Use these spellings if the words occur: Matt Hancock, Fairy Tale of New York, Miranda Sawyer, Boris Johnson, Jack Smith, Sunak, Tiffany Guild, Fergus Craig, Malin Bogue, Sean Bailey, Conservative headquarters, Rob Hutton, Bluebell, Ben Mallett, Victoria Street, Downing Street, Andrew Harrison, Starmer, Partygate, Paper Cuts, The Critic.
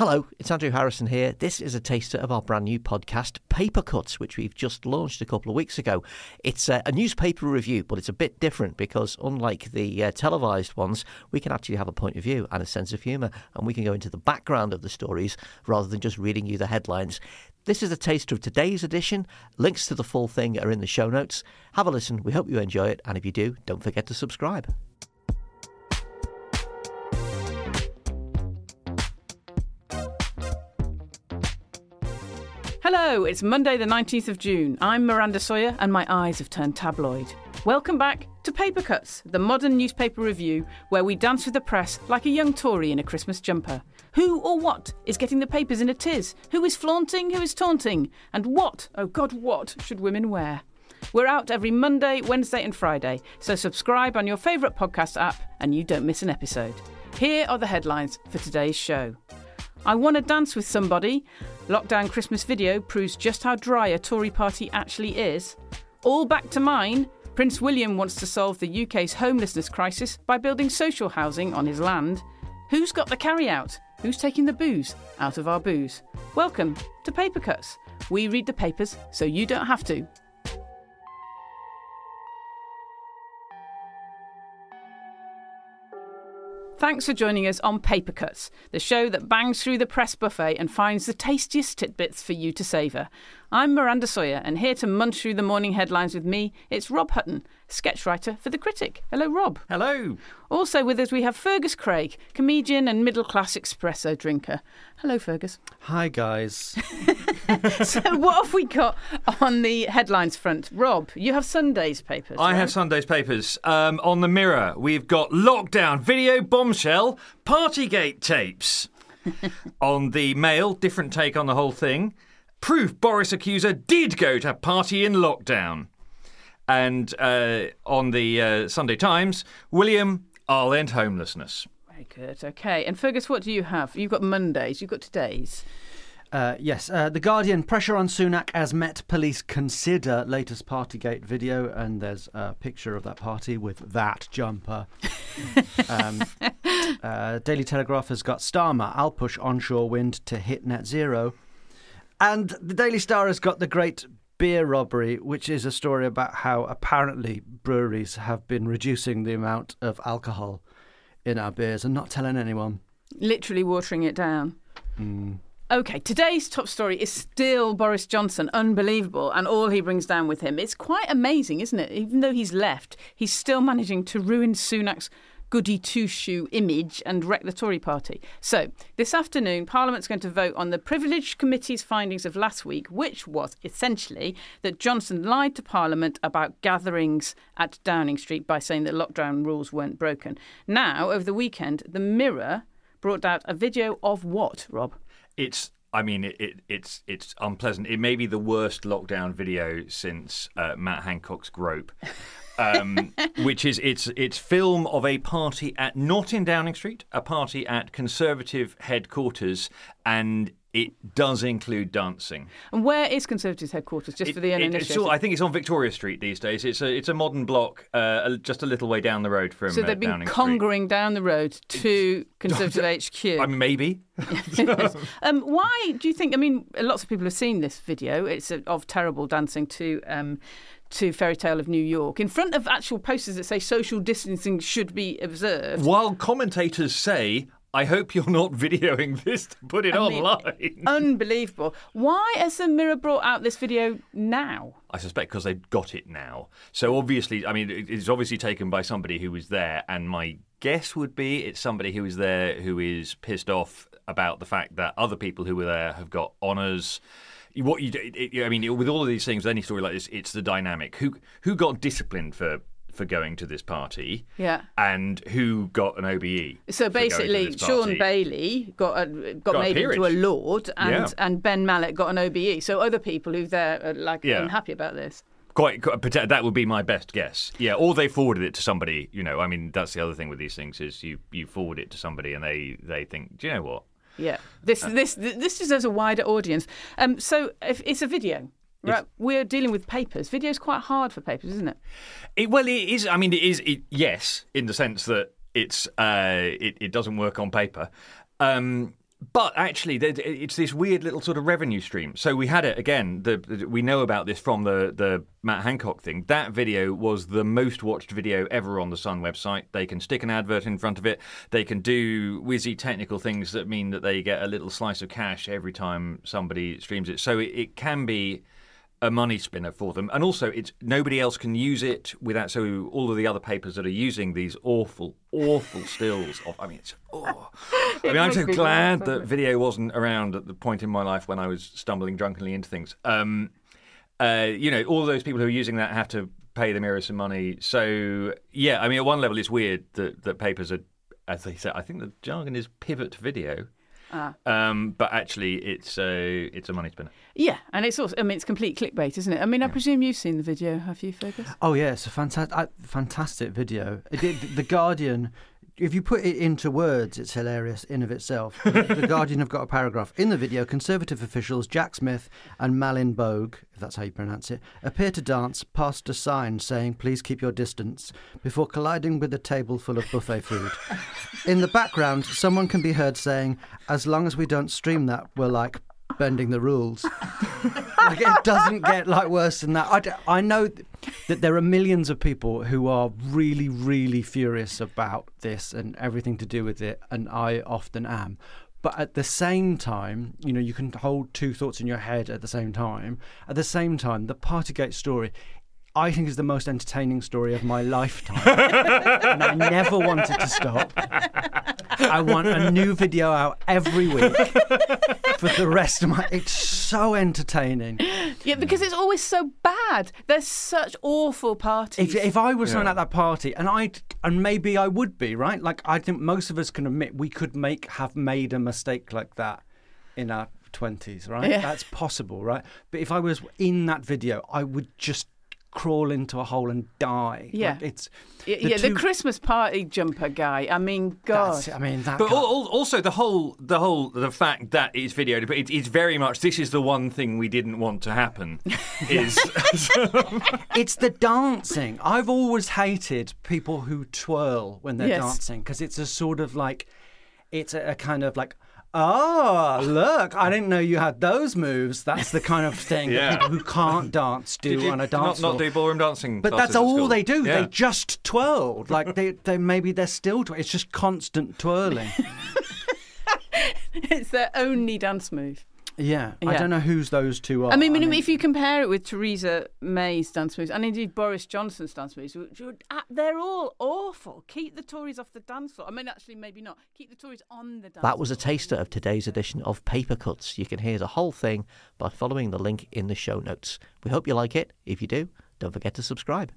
Hello, it's Andrew Harrison here. This is a taster of our brand new podcast, Paper Cuts, which we've just launched a couple of weeks ago. It's a newspaper review, but it's a bit different because unlike the televised ones, we can actually have a point of view and a sense of humour, and we can go into the background of the stories rather than just reading you the headlines. This is a taster of today's edition. Links to the full thing are in the show notes. Have a listen. We hope you enjoy it, and if you do, don't forget to subscribe. Hello, it's Monday the 19th of June. I'm Miranda Sawyer and my eyes have turned tabloid. Welcome back to Paper Cuts, the modern newspaper review where we dance with the press like a young Tory in a Christmas jumper. Who or what is getting the papers in a tiz? Who is flaunting? Who is taunting? And what, oh God, what should women wear? We're out every Monday, Wednesday and Friday, so subscribe on your favourite podcast app and you don't miss an episode. Here are the headlines for today's show. I want to dance with somebody. Lockdown Christmas video proves just how dry a Tory party actually is. All back to mine. Prince William wants to solve the UK's homelessness crisis by building social housing on his land. Who's got the carry-out? Who's taking the booze out of our booze? Welcome to Paper Cuts. We read the papers so you don't have to. Thanks for joining us on Paper Cuts, the show that bangs through the press buffet and finds the tastiest tidbits for you to savour. I'm Miranda Sawyer, and here to munch through the morning headlines with me, it's Rob Hutton, sketch writer for The Critic. Hello, Rob. Hello. Also with us we have Fergus Craig, comedian and middle-class espresso drinker. Hello, Fergus. Hi, guys. So what have we got on the headlines front? Rob, you have Sunday's papers. I have Sunday's papers. On the Mirror, we've got lockdown video bombshell, Partygate tapes. On the Mail, different take on the whole thing. Proof Boris accuser did go to party in lockdown. And on the Sunday Times, William, I'll end homelessness. Very good. OK. And Fergus, what do you have? You've got Mondays. You've got today's. Yes, The Guardian, pressure on Sunak as Met police consider latest Partygate video, and there's a picture of that party with that jumper. Daily Telegraph has got Starmer, I'll push onshore wind to hit net zero. And the Daily Star has got the great beer robbery, which is a story about how apparently breweries have been reducing the amount of alcohol in our beers and not telling anyone. Literally watering it down. Mm. OK, today's top story is still Boris Johnson, unbelievable, and all he brings down with him. It's quite amazing, isn't it? Even though he's left, he's still managing to ruin Sunak's goody two-shoe image and wreck the Tory party. So, this afternoon, Parliament's going to vote on the Privilege Committee's findings of last week, which was essentially that Johnson lied to Parliament about gatherings at Downing Street by saying that lockdown rules weren't broken. Now, over the weekend, The Mirror brought out a video of what, Rob? It's unpleasant. It may be the worst lockdown video since Matt Hancock's Grope, which is it's film of a party at, not in Downing Street, a party at Conservative headquarters, and it does include dancing. And where is Conservative headquarters? Just for the uninitiated, I think it's on Victoria Street these days. It's a modern block, just a little way down the road from. So they've been congering down the road to Conservative HQ. I mean, maybe. Why do you think? I mean, lots of people have seen this video. It's of terrible dancing to Fairy Tale of New York, in front of actual posters that say social distancing should be observed. While commentators say, I hope you're not videoing this to put it online. Unbelievable. Why has The Mirror brought out this video now? I suspect because they've got it now. So obviously, I mean, it's obviously taken by somebody who was there, and my guess would be it's somebody who was there who is pissed off about the fact that other people who were there have got honours. What you do, I mean, with all of these things, any story like this, it's the dynamic. Who got disciplined for going to this party, yeah, and who got an OBE. So basically, Sean Bailey got made into a lord, and Ben Mallett got an OBE. So other people who there are unhappy about this. Quite, that would be my best guess. Yeah, or they forwarded it to somebody. You know, I mean, that's the other thing with these things is you forward it to somebody and they think, do you know what? Yeah, this deserves a wider audience. So if it's a video. Right, we're dealing with papers. Video's quite hard for papers, isn't it? It is. I mean, it is. Yes, in the sense that it doesn't work on paper. But actually, it's this weird little sort of revenue stream. So we had it, again, we know about this from the Matt Hancock thing. That video was the most watched video ever on the Sun website. They can stick an advert in front of it. They can do whizzy technical things that mean that they get a little slice of cash every time somebody streams it. So it can be a money spinner for them. And also, it's nobody else can use it without... So all of the other papers that are using these awful stills of... I'm so glad that video wasn't around at the point in my life when I was stumbling drunkenly into things. All those people who are using that have to pay the Mirror some money. So, yeah, I mean, at one level, it's weird that papers are, as they say, I think the jargon is pivot video. But actually, it's a money spinner. Yeah, and it's also, it's complete clickbait, isn't it? I presume you've seen the video, have you, Fergus? Oh yeah, it's a fantastic video. The Guardian, if you put it into words, it's hilarious in of itself. The Guardian have got a paragraph in the video. Conservative officials Jack Smith and Malin Bogue, if that's how you pronounce it, appear to dance past a sign saying "Please keep your distance" before colliding with a table full of buffet food. In the background, someone can be heard saying, "As long as we don't stream that, we're like bending the rules." Like, it doesn't get worse than that. I know that there are millions of people who are really, really furious about this and everything to do with it, and I often am. But at the same time, you can hold two thoughts in your head at the same time. At the same time, the Partygate story, I think, is the most entertaining story of my lifetime. And I never wanted to stop. I want a new video out every week for the rest of my... It's so entertaining. Yeah, because it's always so bad. There's such awful parties. If I was someone at that party, and maybe I would be, right? Like, I think most of us can admit we could have made a mistake like that in our 20s, right? Yeah. That's possible, right? But if I was in that video, I would just crawl into a hole and die. Yeah. The Christmas party jumper guy. I mean, God. Also the fact that it's videoed, but it's very much, this is the one thing we didn't want to happen. It's the dancing. I've always hated people who twirl when they're dancing, because it's a sort of oh, look, I didn't know you had those moves. That's the kind of thing that people who can't dance do on a dance floor. Not do ballroom dancing. But that's all they do. Yeah. They just twirl. Like, they maybe they're still twirling. It's just constant twirling. It's their only dance move. Yeah, I don't know whose those two are. I mean, if you compare it with Theresa May's dance moves, and indeed Boris Johnson's dance moves, they're all awful. Keep the Tories off the dance floor. I mean, actually, maybe not. Keep the Tories on the dance floor. That was a taster of today's edition of Paper Cuts. You can hear the whole thing by following the link in the show notes. We hope you like it. If you do, don't forget to subscribe.